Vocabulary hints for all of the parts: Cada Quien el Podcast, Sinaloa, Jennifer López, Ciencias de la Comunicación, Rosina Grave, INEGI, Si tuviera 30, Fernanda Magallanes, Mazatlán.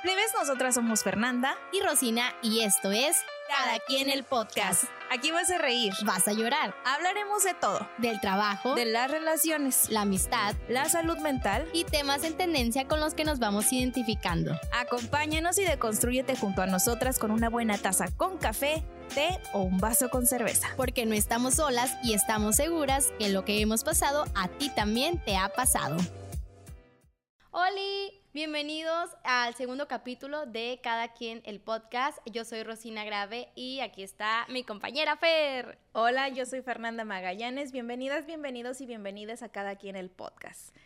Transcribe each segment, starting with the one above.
Plebes, nosotras somos Fernanda y Rosina y esto es Cada Quien el Podcast. Aquí vas a reír, vas a llorar, hablaremos de todo, del trabajo, de las relaciones, la amistad, la salud mental y temas en tendencia con los que nos vamos identificando. Acompáñanos y deconstrúyete junto a nosotras con una buena taza con café, té o un vaso con cerveza. Porque no estamos solas y estamos seguras que lo que hemos pasado a ti también te ha pasado. ¡Holi! Bienvenidos al segundo capítulo de Cada Quien el Podcast. Yo soy Rosina Grave y aquí está mi compañera Fer. Hola, yo soy Fernanda Magallanes. Bienvenidas, bienvenidos y bienvenidas a Cada Quien el Podcast.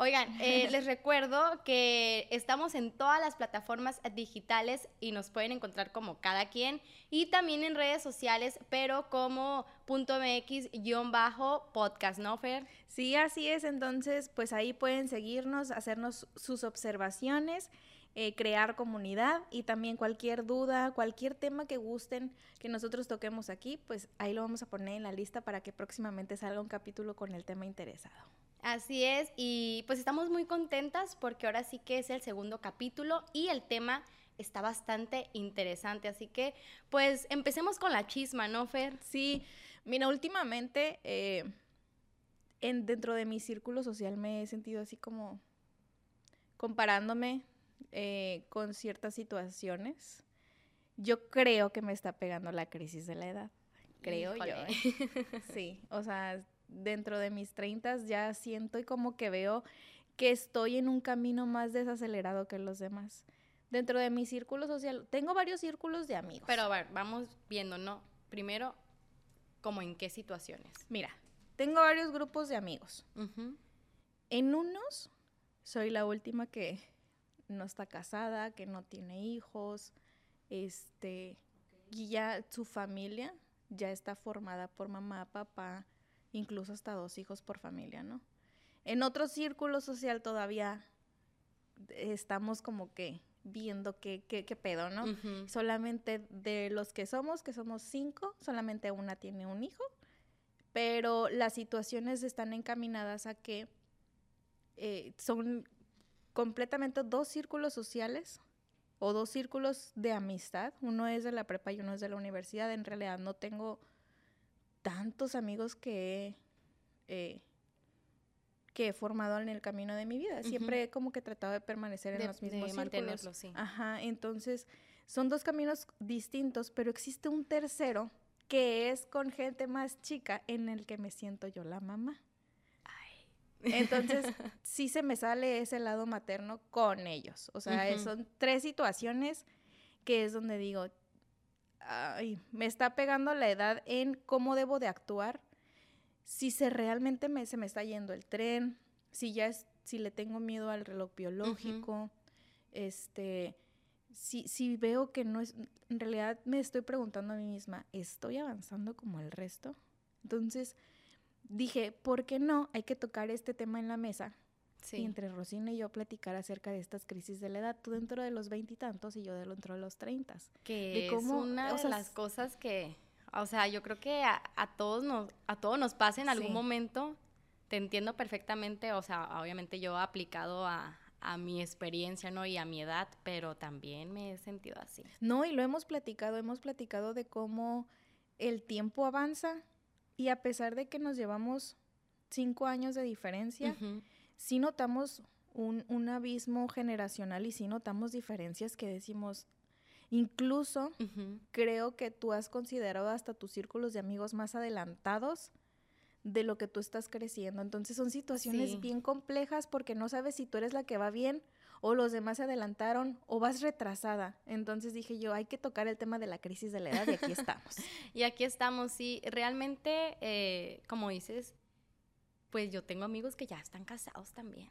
Oigan, les recuerdo que estamos en todas las plataformas digitales y nos pueden encontrar como Cada Quien y también en redes sociales, pero como .mx-podcast, ¿no, Fer? Sí, así es. Entonces, pues ahí pueden seguirnos, hacernos sus observaciones, crear comunidad y también cualquier duda, cualquier tema que gusten que nosotros toquemos aquí, pues ahí lo vamos a poner en la lista para que próximamente salga un capítulo con el tema interesado. Así es, y pues estamos muy contentas porque ahora sí que es el segundo capítulo y el tema está bastante interesante, así que pues empecemos con la chisma, ¿no, Fer? Sí, mira, últimamente dentro de mi círculo social me he sentido así como comparándome con ciertas situaciones. Yo creo que me está pegando la crisis de la edad, creo. Híjole. Yo. Sí, o sea, dentro de mis 30 ya siento y como que veo que estoy en un camino más desacelerado que los demás. Dentro de mi círculo social, tengo varios círculos de amigos. Pero a ver, vamos viendo, ¿no? Primero, ¿cómo en qué situaciones? Mira, tengo varios grupos de amigos. Uh-huh. En unos, soy la última que no está casada, que no tiene hijos, okay. Y ya su familia ya está formada por mamá, papá, incluso hasta 2 hijos por familia, ¿no? En otro círculo social todavía estamos como que viendo qué pedo, ¿no? Uh-huh. Solamente de los que somos 5, solamente una tiene un hijo, pero las situaciones están encaminadas a que son completamente 2 círculos sociales o 2 círculos de amistad. Uno es de la prepa y uno es de la universidad. En realidad no tengo tantos amigos que he formado en el camino de mi vida. Siempre he como que tratado de permanecer en los mismos círculos. Sí. Ajá, entonces son 2 caminos distintos, pero existe un tercero que es con gente más chica en el que me siento yo la mamá. Ay. Entonces sí se me sale ese lado materno con ellos. O sea, son 3 situaciones que es donde digo, ay, me está pegando la edad en cómo debo de actuar, si realmente se me está yendo el tren, si le tengo miedo al reloj biológico, si veo que no es, en realidad me estoy preguntando a mí misma, ¿estoy avanzando como el resto? Entonces dije, ¿por qué no? Hay que tocar este tema en la mesa. Sí. Y entre Rosina y yo platicar acerca de estas crisis de la edad, tú dentro de los 20 y tantos y yo dentro de los 30. Que de cómo, es una de las cosas que, o sea, yo creo que a todos nos pasa en algún momento. Te entiendo perfectamente, o sea, obviamente yo he aplicado a mi experiencia, ¿no? Y a mi edad, pero también me he sentido así. No, y lo hemos platicado de cómo el tiempo avanza y a pesar de que nos llevamos 5 años de diferencia, sí notamos un abismo generacional y sí notamos diferencias que decimos, incluso creo que tú has considerado hasta tus círculos de amigos más adelantados de lo que tú estás creciendo. Entonces son situaciones bien complejas porque no sabes si tú eres la que va bien o los demás se adelantaron o vas retrasada. Entonces dije yo, hay que tocar el tema de la crisis de la edad y aquí estamos. Y aquí estamos, sí. Realmente, como dices, pues yo tengo amigos que ya están casados también.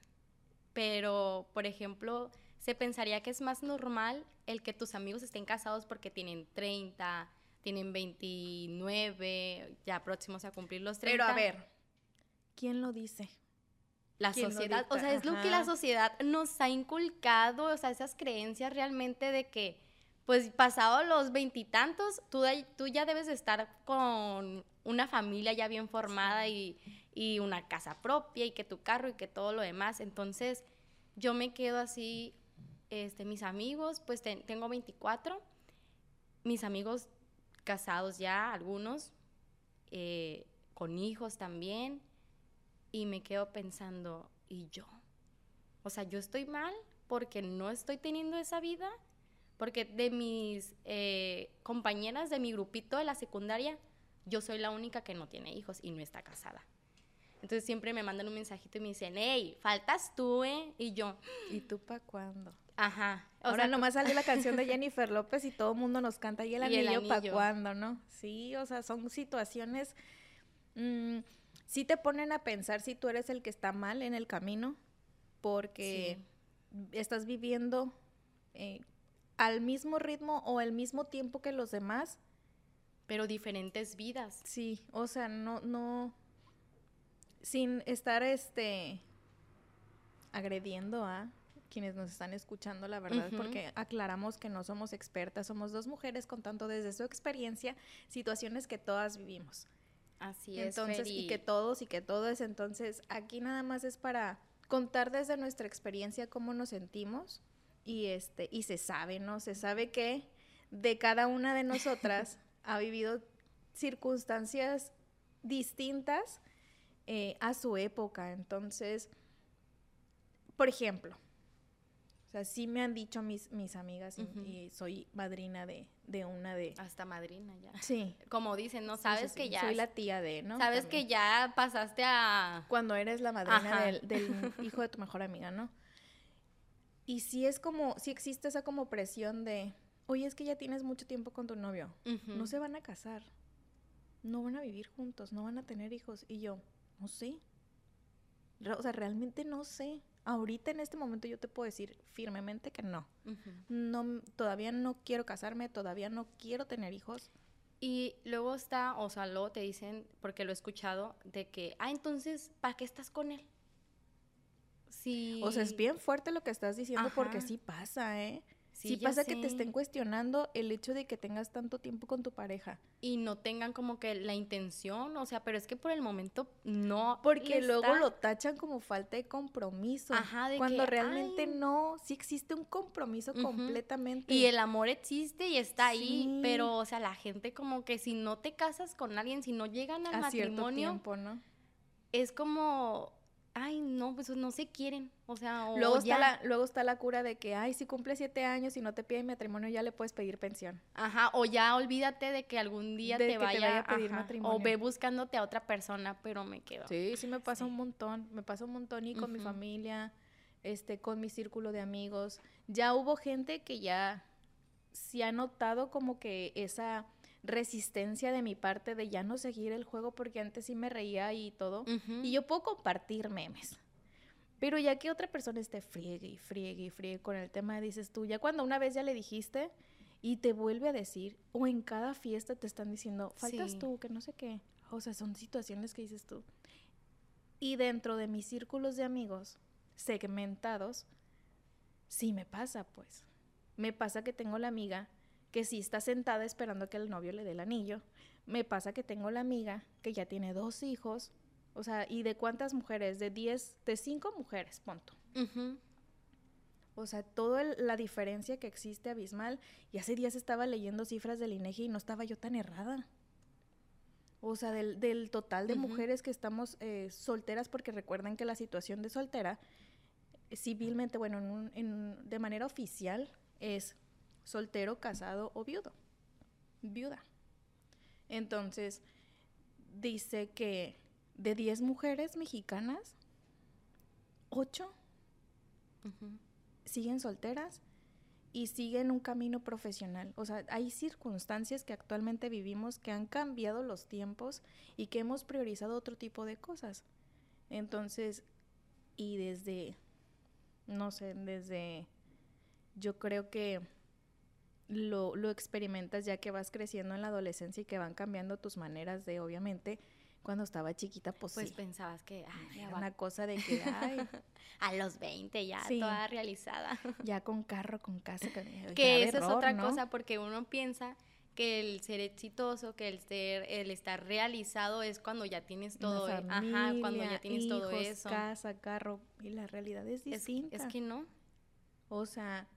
Pero, por ejemplo, se pensaría que es más normal el que tus amigos estén casados porque tienen 30, tienen 29, ya próximos a cumplir los 30. Pero a ver, ¿quién lo dice? La sociedad, o sea, es lo que la sociedad nos ha inculcado, o sea, esas creencias realmente de que, pues, pasado los 20 y tantos, tú ya debes estar con una familia ya bien formada y una casa propia y que tu carro y que todo lo demás. Entonces yo me quedo así, mis amigos, pues tengo 24, mis amigos casados ya, algunos, con hijos también, y me quedo pensando, ¿y yo? O sea, yo estoy mal porque no estoy teniendo esa vida, porque de mis compañeras de mi grupito de la secundaria, yo soy la única que no tiene hijos y no está casada. Entonces siempre me mandan un mensajito y me dicen, hey, faltas tú, ¿eh? Y yo, ¿y tú para cuándo? Ajá. Ahora nomás salió la canción de Jennifer López y todo el mundo nos canta, ¿y el anillo para cuándo, no? Sí, o sea, son situaciones, sí te ponen a pensar si tú eres el que está mal en el camino, porque estás viviendo al mismo ritmo o el mismo tiempo que los demás. Pero diferentes vidas. Sí, o sea, no sin estar agrediendo a quienes nos están escuchando, la verdad, uh-huh. Porque aclaramos que no somos expertas, somos dos mujeres contando desde su experiencia situaciones que todas vivimos. Así es, entonces, Feri. Y que todos, entonces aquí nada más es para contar desde nuestra experiencia cómo nos sentimos y se sabe, ¿no? Se sabe que de cada una de nosotras ha vivido circunstancias distintas a su época. Entonces, por ejemplo, o sea, sí me han dicho mis amigas, uh-huh. y soy madrina de una de... Hasta madrina ya. Sí. Como dicen, ¿no? Sabes sí, que ya... Soy la tía de, ¿no? Sabes también que ya pasaste a... Cuando eres la madrina del hijo de tu mejor amiga, ¿no? Y sí es como... Sí existe esa como presión de... Oye, es que ya tienes mucho tiempo con tu novio, uh-huh. No se van a casar, no van a vivir juntos, no van a tener hijos. Y yo, no sé, o sea, realmente no sé. Ahorita en este momento yo te puedo decir firmemente que no. Uh-huh. No, todavía no quiero casarme, todavía no quiero tener hijos. Y luego está, o sea, luego te dicen, porque lo he escuchado, de que, entonces, ¿para qué estás con él? Sí. O sea, es bien fuerte lo que estás diciendo. Ajá. Porque sí pasa, ¿eh? Sí pasa que te estén cuestionando el hecho de que tengas tanto tiempo con tu pareja. Y no tengan como que la intención, o sea, pero es que por el momento no. Porque luego lo tachan como falta de compromiso. Ajá, de cuando que, realmente no, sí existe un compromiso, uh-huh. completamente. Y el amor existe y está ahí, pero, o sea, la gente como que si no te casas con alguien, si no llegan al matrimonio, cierto tiempo, ¿no? Es como... no, pues no se quieren, o sea, luego está la cura de que, si cumples 7 años y no te piden matrimonio, ya le puedes pedir pensión. Ajá, o ya olvídate de que algún día te vaya a pedir matrimonio. O ve buscándote a otra persona, pero me quedo. Sí, me pasa un montón y con uh-huh. mi familia, con mi círculo de amigos. Ya hubo gente que ya se ha notado como que esa... resistencia de mi parte de ya no seguir el juego, porque antes sí me reía y todo, uh-huh. y yo puedo compartir memes, pero ya que otra persona esté friegue con el tema, dices tú, ya cuando una vez ya le dijiste y te vuelve a decir, o en cada fiesta te están diciendo, faltas tú, que no sé qué, o sea, son situaciones que dices tú, y dentro de mis círculos de amigos segmentados, sí me pasa, pues, me pasa que tengo la amiga que sí está sentada esperando que el novio le dé el anillo. Me pasa que tengo la amiga que ya tiene 2 hijos. O sea, ¿y de cuántas mujeres? De 5 mujeres, punto. Uh-huh. O sea, toda la diferencia que existe abismal. Y hace días estaba leyendo cifras del INEGI y no estaba yo tan errada. O sea, del total de uh-huh. mujeres que estamos solteras, porque recuerden que la situación de soltera, civilmente, bueno, de manera oficial, es... soltero, casado o viuda. Entonces, dice que de 10 mujeres mexicanas, 8 uh-huh. siguen solteras y siguen un camino profesional. O sea, hay circunstancias que actualmente vivimos que han cambiado los tiempos y que hemos priorizado otro tipo de cosas. Entonces, y yo creo que lo experimentas ya que vas creciendo en la adolescencia y que van cambiando tus maneras de, obviamente, cuando estaba chiquita, pues pensabas que, era una cosa de que, a los 20 ya, toda realizada. Ya con carro, con casa. Que eso es otra cosa, porque uno piensa que el ser exitoso, que el estar realizado es cuando ya tienes todo, familia, cuando ya tienes hijos, todo eso. Casa, carro, y la realidad es distinta. Es que no. O sea...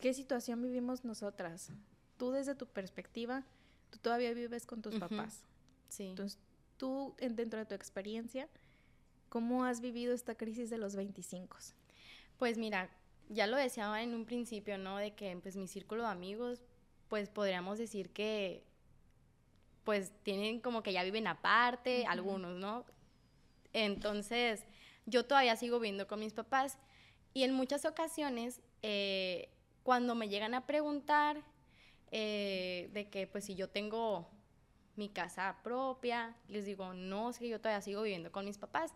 ¿Qué situación vivimos nosotras? Tú desde tu perspectiva, tú todavía vives con tus papás. Sí. Entonces, tú dentro de tu experiencia, ¿cómo has vivido esta crisis de los 25? Pues mira, ya lo deseaba en un principio, ¿no? De que pues mi círculo de amigos, pues podríamos decir que pues tienen como que ya viven aparte, uh-huh, algunos, ¿no? Entonces, yo todavía sigo viviendo con mis papás y en muchas ocasiones cuando me llegan a preguntar de que pues si yo tengo mi casa propia, les digo, no, es que yo todavía sigo viviendo con mis papás.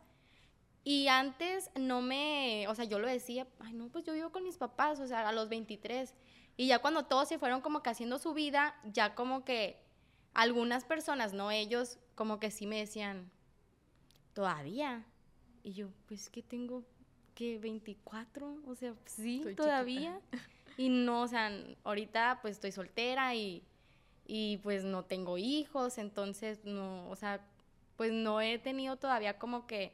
Y antes no me, o sea, yo lo decía, ay, no, pues yo vivo con mis papás, o sea, a los 23. Y ya cuando todos se fueron como que haciendo su vida, ya como que algunas personas, no ellos, como que sí me decían, todavía. Y yo, pues que tengo, que 24, o sea, pues, sí, estoy todavía. Chiquita. Y no, o sea, ahorita pues estoy soltera y pues no tengo hijos, entonces no, o sea, pues no he tenido todavía como que,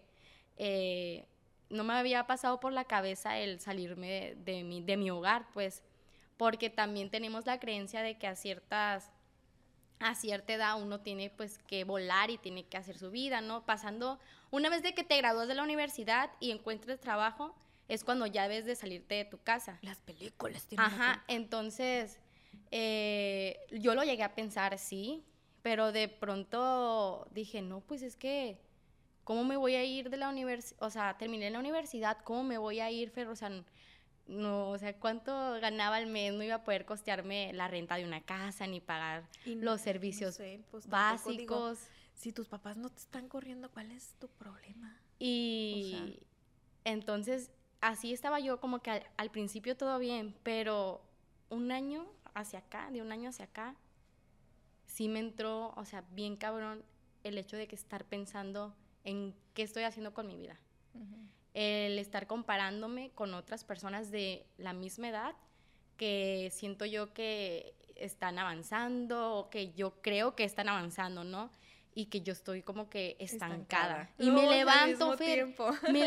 no me había pasado por la cabeza el salirme de mi hogar, pues, porque también tenemos la creencia de que a cierta edad uno tiene pues que volar y tiene que hacer su vida, ¿no? Pasando, una vez de que te gradúas de la universidad y encuentres trabajo, es cuando ya debes de salirte de tu casa. Las películas tienen... Ajá, entonces... yo lo llegué a pensar, sí, pero de pronto dije, no, pues es que, ¿cómo me voy a ir de la universidad? O sea, terminé en la universidad, ¿cómo me voy a ir, Fer? O sea, no, o sea, ¿cuánto ganaba al mes? No iba a poder costearme la renta de una casa, ni pagar los servicios básicos. Digo, si tus papás no te están corriendo, ¿cuál es tu problema? Y o sea, entonces, así estaba yo, como que al principio todo bien, pero un año... hacia acá, de un año hacia acá, sí me entró, o sea, bien cabrón el hecho de que estar pensando en qué estoy haciendo con mi vida. Uh-huh. El estar comparándome con otras personas de la misma edad que siento yo que están avanzando o que yo creo que están avanzando, ¿no? Y que yo estoy como que estancada. Y me levanto, Fer, me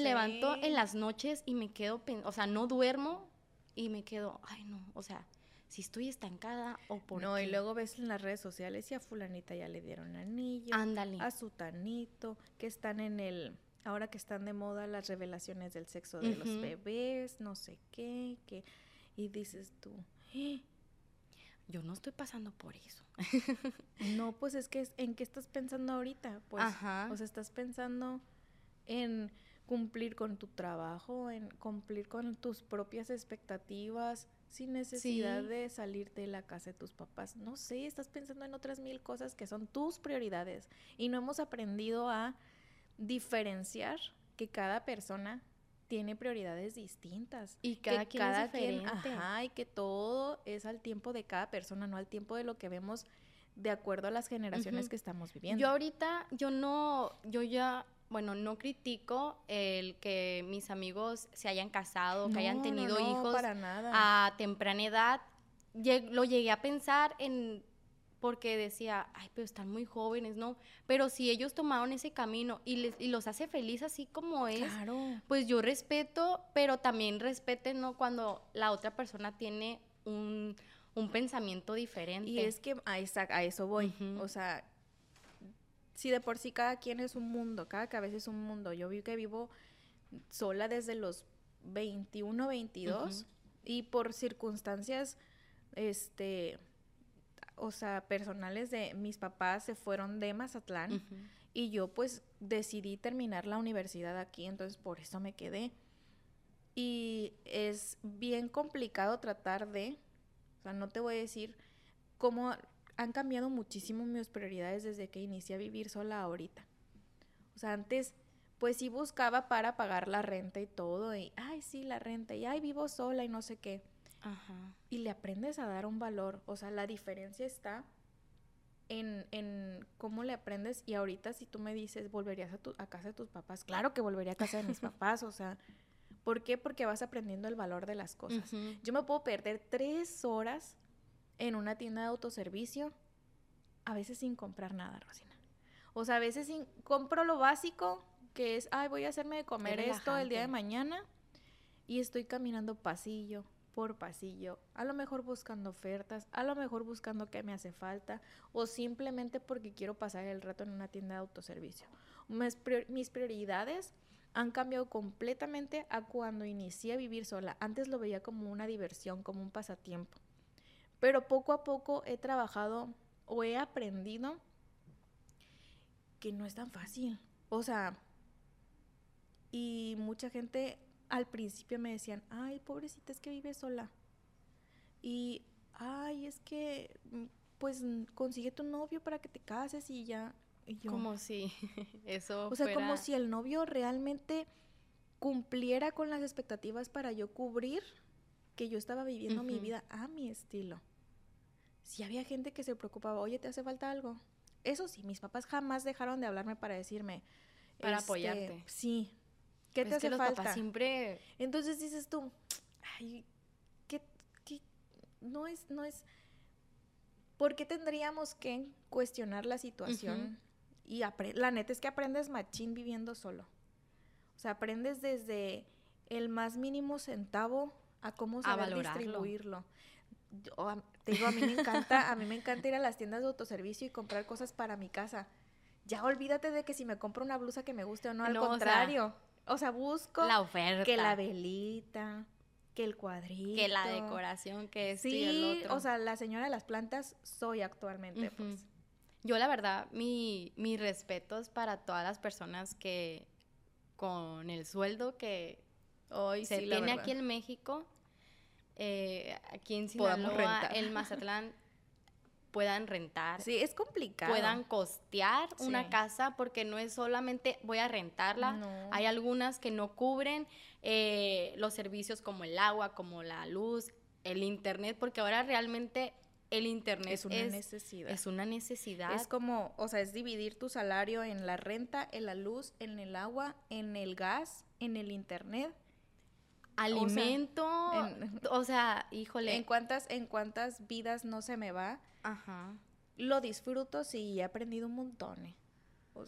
levanto en las noches y me quedo, o sea, no duermo. Y me quedo, ay no, o sea, si estoy estancada o por no, qué. Y luego ves en las redes sociales y a fulanita ya le dieron anillo. Ándale. A su tanito, que están en el, ahora que están de moda las revelaciones del sexo de, uh-huh, los bebés, no sé qué, que, y dices tú, yo no estoy pasando por eso. No, pues es que, ¿en qué estás pensando ahorita? Pues, ajá, o sea, estás pensando en... cumplir con tu trabajo, en cumplir con tus propias expectativas, sin necesidad, sí, de salir de la casa de tus papás. No sé, estás pensando en otras mil cosas que son tus prioridades y no hemos aprendido a diferenciar que cada persona tiene prioridades distintas. Y cada quien es diferente. Ajá, y que todo es al tiempo de cada persona, no al tiempo de lo que vemos de acuerdo a las generaciones, uh-huh, que estamos viviendo. Yo ahorita, Bueno, no critico el que mis amigos se hayan casado, que hayan tenido hijos a temprana edad. Lo llegué a pensar porque decía, ay, pero están muy jóvenes, ¿no? Pero si ellos tomaron ese camino y los hace feliz así como es, claro, pues yo respeto, pero también respeten, ¿no? Cuando la otra persona tiene un pensamiento diferente. Y es que a eso voy, uh-huh, o sea... Sí, de por sí cada quien es un mundo, cada cabeza es un mundo. Yo vi que vivo sola desde los 21, 22, uh-huh, y por circunstancias, o sea, personales de mis papás se fueron de Mazatlán, uh-huh, y yo pues decidí terminar la universidad aquí, entonces por eso me quedé. Y es bien complicado tratar de, o sea, no te voy a decir cómo... Han cambiado muchísimo mis prioridades desde que inicié a vivir sola ahorita. O sea, antes, pues sí buscaba para pagar la renta y todo, y, ay, sí, la renta, y, ay, vivo sola y no sé qué. Ajá. Y le aprendes a dar un valor. O sea, la diferencia está en cómo le aprendes. Y ahorita, si tú me dices, ¿volverías a casa de tus papás? Claro que volvería a casa de mis papás, o sea... ¿Por qué? Porque vas aprendiendo el valor de las cosas. Uh-huh. Yo me puedo perder 3 horas... en una tienda de autoservicio, a veces sin comprar nada, Rosina. O sea, a veces compro lo básico, que es, ay, voy a hacerme de comer esto el día de mañana, y estoy caminando pasillo por pasillo, a lo mejor buscando ofertas, a lo mejor buscando qué me hace falta, o simplemente porque quiero pasar el rato en una tienda de autoservicio. Mis prioridades han cambiado completamente a cuando inicié a vivir sola. Antes lo veía como una diversión, como un pasatiempo. Pero poco a poco he trabajado o he aprendido que no es tan fácil. O sea, y mucha gente al principio me decían, ay, pobrecita, es que vive sola. Y, ay, es que, pues, consigue tu novio para que te cases y ya. Y yo, como si eso fuera... O sea, como si el novio realmente cumpliera con las expectativas para yo cubrir que yo estaba viviendo mi vida a mi estilo. Sí había gente que se preocupaba, oye, ¿te hace falta algo? Eso sí, mis papás jamás dejaron de hablarme para decirme... Para apoyarte. Sí. ¿Qué pues te hace falta? Los papás siempre... Entonces dices tú, ay, ¿qué? No es... ¿Por qué tendríamos que cuestionar la situación? Y la neta es que aprendes machín viviendo solo. O sea, aprendes desde el más mínimo centavo a cómo saber distribuirlo. Te digo, a mí me encanta ir a las tiendas de autoservicio y comprar cosas para mi casa. Ya olvídate de que si me compro una blusa que me guste o no, al contrario. O sea, busco la oferta. Que la velita, que el cuadrito, que la decoración, que esto y el otro. Sí, o sea, la señora de las plantas soy actualmente, pues. Yo, la verdad, mis respetos para todas las personas que con el sueldo que hoy se tiene aquí en México, aquí en Sinaloa, en Mazatlán, puedan rentar. Sí, es complicado. Puedan costear una casa, porque no es solamente voy a rentarla. No. Hay algunas que no cubren los servicios como el agua, como la luz, el internet, porque ahora realmente el internet es una necesidad. Es una necesidad. Es como, o sea, es dividir tu salario en la renta, en la luz, en el agua, en el gas, en el internet. Alimento, o sea, híjole. ¿En cuántas vidas no se me va? Ajá. Lo disfruto, sí, he aprendido un montón.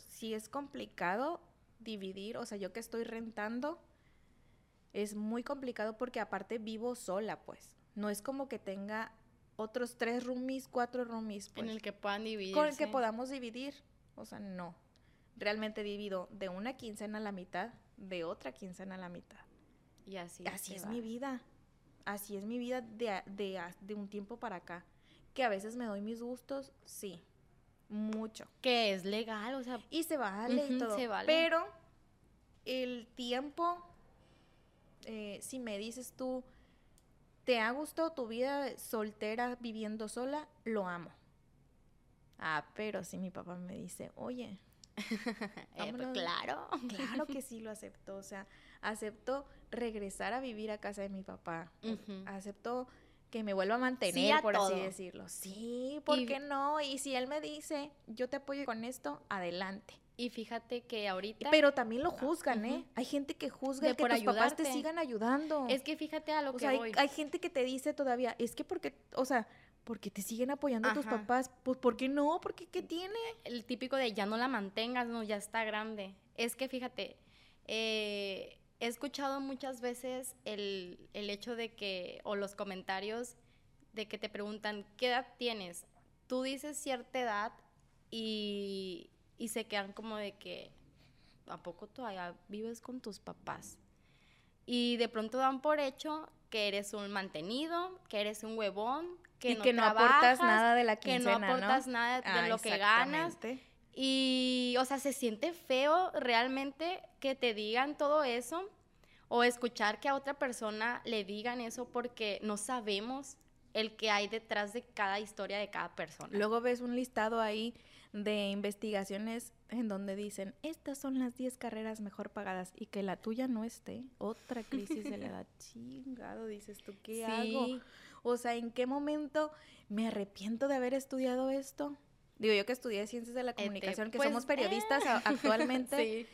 Sí es complicado dividir, o sea, yo que estoy rentando, es muy complicado porque aparte vivo sola, pues. No es como que tenga otros 3 roomies, 4 roomies, pues. En el que puedan dividir. Con el que podamos dividir, o sea, no. Realmente divido de una quincena a la mitad, de otra quincena a la mitad. Y así es mi vida. Así es mi vida de un tiempo para acá. Que a veces me doy mis gustos, sí, mucho. Que es legal, o sea... Y se vale y todo. Se vale. Pero el tiempo, si me dices tú, ¿te ha gustado tu vida soltera viviendo sola? Lo amo. Ah, pero si mi papá me dice, oye... pues claro. Claro que sí lo aceptó, o sea, aceptó regresar a vivir a casa de mi papá. Aceptó... que me vuelva a mantener, sí, por todo. Así decirlo. Sí, ¿por qué no? Y si él me dice, yo te apoyo con esto, adelante. Y fíjate que ahorita... Pero también lo juzgan, Hay gente que juzga que tus papás te sigan ayudando. Es que fíjate a lo que voy. Hay gente que te dice todavía, es que porque te siguen apoyando tus papás, pues ¿por qué no? Porque ¿qué tiene? El típico de ya no la mantengas, no, ya está grande. Es que fíjate, he escuchado muchas veces el hecho de que, o los comentarios de que te preguntan, ¿qué edad tienes? Tú dices cierta edad y se quedan como de que, ¿a poco todavía vives con tus papás? Y de pronto dan por hecho que eres un mantenido, que eres un huevón, que no trabajas, aportas nada de la quincena, que no aportas nada de lo que ganas. Y, o sea, se siente feo realmente que te digan todo eso o escuchar que a otra persona le digan eso, porque no sabemos el que hay detrás de cada historia de cada persona. Luego ves un listado ahí de investigaciones en donde dicen, estas son las 10 carreras mejor pagadas y que la tuya no esté. Otra crisis de la edad. Chingado, dices tú, ¿qué hago? O sea, ¿en qué momento me arrepiento de haber estudiado esto? Digo, yo que estudié Ciencias de la Comunicación, que pues, somos periodistas actualmente,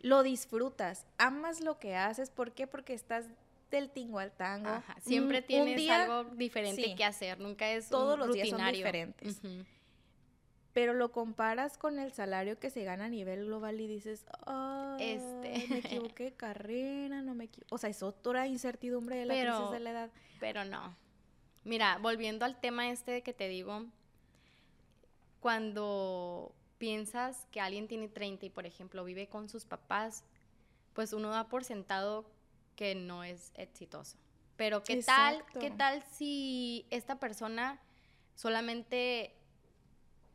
lo disfrutas, amas lo que haces. ¿Por qué? Porque estás del tingo al tango. Ajá, siempre tienes algo diferente que hacer, nunca es rutinario. Todos los días son diferentes. pero lo comparas con el salario que se gana a nivel global y dices, oh, me equivoqué de carrera, no me equivoqué. O sea, es otra incertidumbre de la crisis de la edad. Pero no. Mira, volviendo al tema este que te digo, cuando piensas que alguien tiene 30 y, por ejemplo, vive con sus papás, pues uno da por sentado que no es exitoso. Pero ¿qué tal, si esta persona solamente...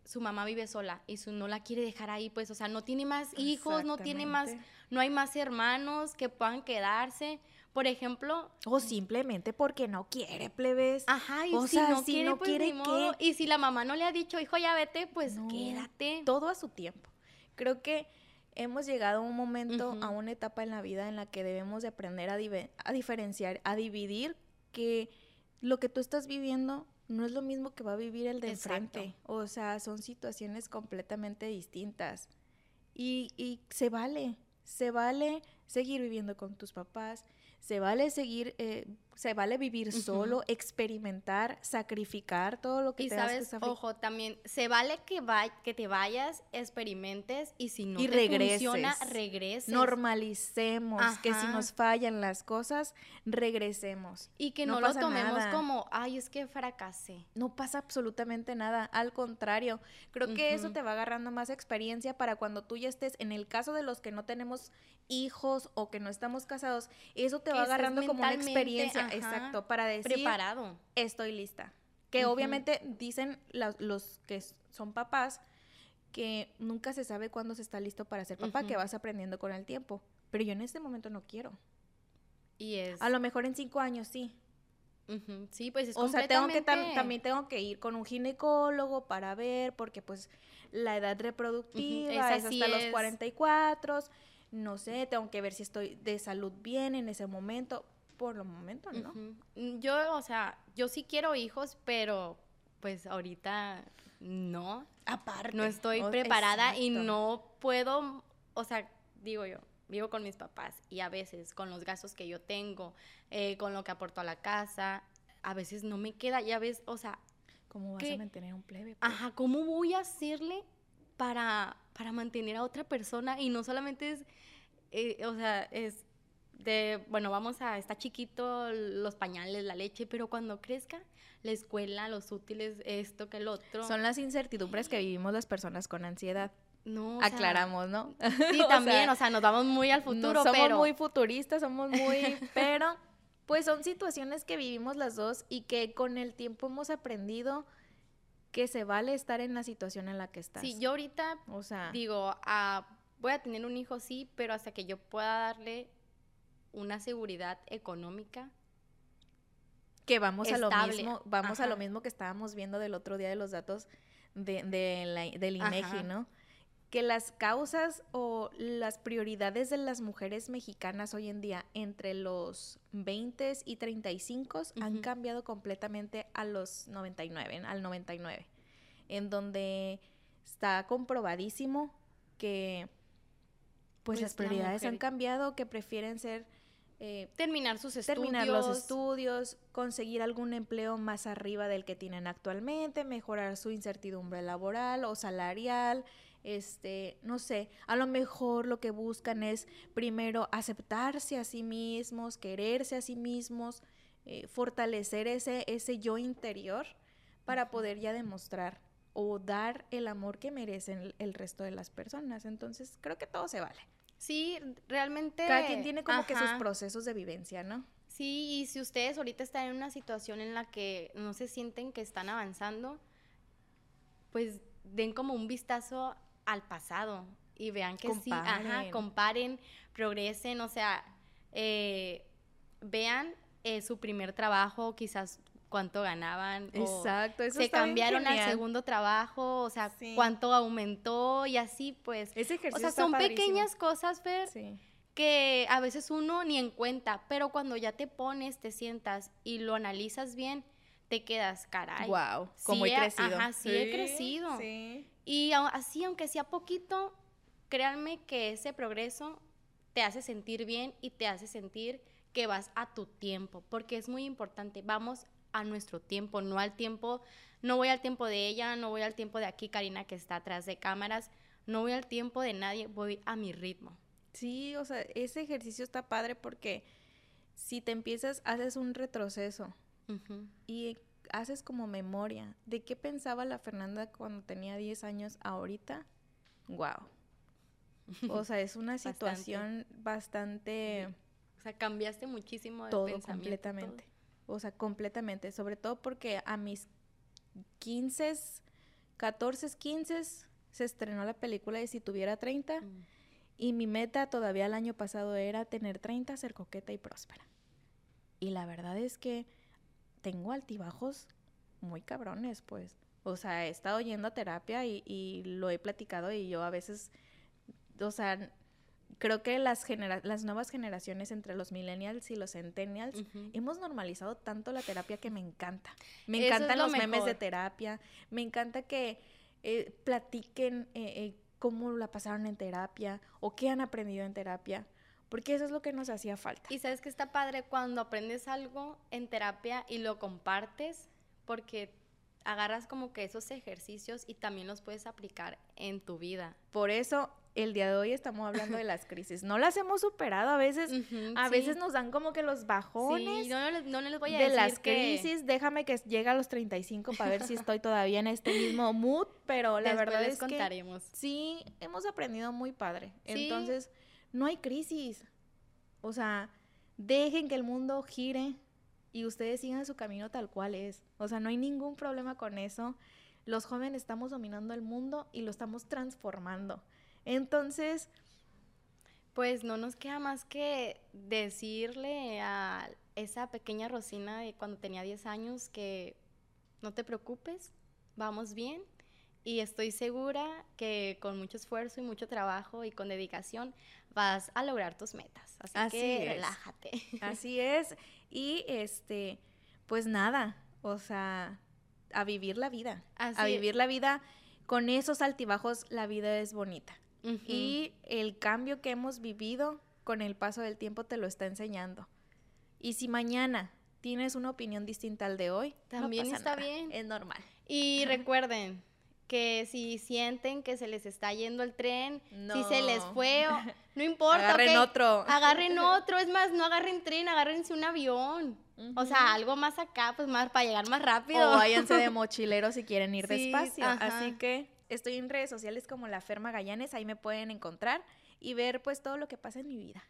su mamá vive sola y no la quiere dejar ahí, pues, o sea, no tiene más hijos, no hay más hermanos que puedan quedarse, por ejemplo. O simplemente porque no quiere, plebes. Ajá, y o si sea, no si quiere, no pues, quiere ni modo. Y si la mamá no le ha dicho, hijo, ya vete, pues no, quédate. Todo a su tiempo. Creo que hemos llegado a un momento, a una etapa en la vida en la que debemos de aprender a diferenciar, a dividir que lo que tú estás viviendo no es lo mismo que va a vivir el de enfrente. O sea, son situaciones completamente distintas. Y se vale seguir viviendo con tus papás, se vale vivir solo, experimentar, sacrificar todo lo que te das. Y sabes, ojo, también se vale que te vayas, experimentes y si no te funciona, regreses. Normalicemos que si nos fallan las cosas, regresemos. Y que no lo tomemos como, ay, es que fracasé. No pasa absolutamente nada, al contrario. Creo que eso te va agarrando más experiencia para cuando tú ya estés, en el caso de los que no tenemos hijos o que no estamos casados, eso te va agarrando como una experiencia, exacto, para decir, preparado, estoy lista. Que obviamente dicen los que son papás que nunca se sabe cuándo se está listo para ser papá, que vas aprendiendo con el tiempo. Pero yo en este momento no quiero. Y es... a lo mejor en 5 años sí. Sí, pues es completamente... O sea, también tengo que ir con un ginecólogo para ver, porque pues la edad reproductiva es hasta los 44, no sé, tengo que ver si estoy de salud bien en ese momento. Por lo momento, ¿no? Yo, o sea, yo sí quiero hijos, pero pues ahorita no. Aparte. No estoy preparada y no puedo, o sea, digo yo, vivo con mis papás y a veces con los gastos que yo tengo, con lo que aporto a la casa, a veces no me queda, ya ves, o sea... ¿Cómo vas a mantener un plebe? Pues? Ajá, ¿cómo voy a hacerle para mantener a otra persona? Y no solamente es, o sea, es... vamos a estar chiquito, los pañales, la leche, pero cuando crezca, la escuela, los útiles, esto que el otro. Son las incertidumbres que vivimos las personas con ansiedad. No, aclaramos, sea, ¿no? Sí, también, o sea, nos vamos muy al futuro, no, somos muy futuristas, pero pues son situaciones que vivimos las dos y que con el tiempo hemos aprendido que se vale estar en la situación en la que estás. Sí, yo ahorita, o sea, digo, voy a tener un hijo, sí, pero hasta que yo pueda darle una seguridad económica que vamos estable. A lo mismo que estábamos viendo del otro día de los datos del INEGI, ¿no? Que las causas o las prioridades de las mujeres mexicanas hoy en día entre los 20 y 35 han cambiado completamente a los 99, en donde está comprobadísimo que pues las prioridades han cambiado, que prefieren ser... terminar los estudios, conseguir algún empleo más arriba del que tienen actualmente, mejorar su incertidumbre laboral o salarial, no sé, a lo mejor lo que buscan es primero aceptarse a sí mismos, quererse a sí mismos, fortalecer ese yo interior para poder ya demostrar o dar el amor que merecen el resto de las personas. Entonces, creo que todo se vale. Sí, realmente... Cada quien tiene como que sus procesos de vivencia, ¿no? Sí, y si ustedes ahorita están en una situación en la que no se sienten que están avanzando, pues den como un vistazo al pasado y vean que comparen. Sí, comparen, progresen, o sea, vean su primer trabajo, quizás cuánto ganaban, exacto, eso se cambiaron al segundo trabajo, o sea, cuánto aumentó y así, pues. Ese ejercicio, o sea, son padrísimo. Pequeñas cosas, Fer, que a veces uno ni en cuenta, pero cuando ya te pones, te sientas y lo analizas bien, te quedas, caray. Wow, como sí he crecido. Ajá, sí he crecido. Sí. Y así, aunque sea poquito, créanme que ese progreso te hace sentir bien y te hace sentir que vas a tu tiempo, porque es muy importante, vamos a nuestro tiempo, no al tiempo, no voy al tiempo de ella, no voy al tiempo de aquí Karina que está atrás de cámaras, no voy al tiempo de nadie, voy a mi ritmo. Sí, o sea, ese ejercicio está padre porque si te empiezas, haces un retroceso y haces como memoria de qué pensaba la Fernanda cuando tenía 10 años ahorita. Wow. O sea, es una situación bastante... O sea, cambiaste muchísimo de todo, pensamiento. Completamente. O sea, completamente. Sobre todo porque a mis 15, 14, 15 se estrenó la película de Si tuviera 30 y mi meta todavía el año pasado era tener 30, ser coqueta y próspera. Y la verdad es que tengo altibajos muy cabrones, pues. O sea, he estado yendo a terapia y lo he platicado y yo a veces... O sea, creo que las nuevas generaciones entre los millennials y los centennials hemos normalizado tanto la terapia que me encanta. Me encantan los memes de terapia, me encanta que platiquen cómo la pasaron en terapia o qué han aprendido en terapia, porque eso es lo que nos hacía falta. Y sabes que está padre cuando aprendes algo en terapia y lo compartes, porque... agarras como que esos ejercicios y también los puedes aplicar en tu vida. Por eso, el día de hoy estamos hablando de las crisis. No las hemos superado a veces. Veces nos dan como que los bajones. Sí, no les voy a decir las crisis. Déjame que llegue a los 35 para ver si estoy todavía en este mismo mood. Pero la verdad es contaremos. Que sí, hemos aprendido muy padre. Sí. Entonces, no hay crisis. O sea, dejen que el mundo gire. Y ustedes sigan su camino tal cual es. O sea, no hay ningún problema con eso. Los jóvenes estamos dominando el mundo y lo estamos transformando. Entonces, pues no nos queda más que decirle a esa pequeña Rosina de cuando tenía 10 años que no te preocupes, vamos bien. Y estoy segura que con mucho esfuerzo y mucho trabajo y con dedicación vas a lograr tus metas. Así que relájate. Así es. Y pues nada, o sea, a vivir la vida. A vivir la vida. Con esos altibajos la vida es bonita. Y el cambio que hemos vivido con el paso del tiempo te lo está enseñando. Y si mañana tienes una opinión distinta al de hoy, también no pasa nada. Bien. Es normal. Y recuerden... que si sienten que se les está yendo el tren, si se les fue, no importa. Agarren otro. Agarren otro, es más, no agarren tren, agárrense un avión. O sea, algo más acá, pues más para llegar más rápido. O váyanse de mochilero si quieren ir despacio. Así que estoy en redes sociales como la Fer Magallanes, ahí me pueden encontrar y ver pues todo lo que pasa en mi vida.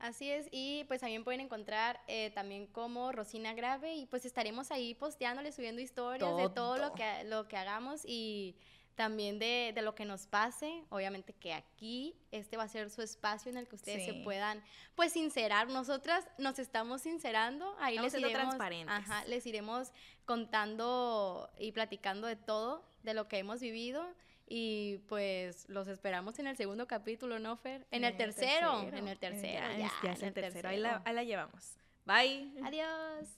Así es, y pues también pueden encontrar también como Rosina Grave y pues estaremos ahí posteándole, subiendo historias de todo lo que hagamos y también de lo que nos pase. Obviamente que aquí este va a ser su espacio en el que ustedes se puedan pues sincerar. Nosotras nos estamos sincerando, ahí estamos transparentes. Les iremos contando y platicando de todo, de lo que hemos vivido. Y pues los esperamos en el segundo capítulo, ¿no, Fer? En el tercero. Ya, en el tercero. Ahí la llevamos. Bye. Adiós.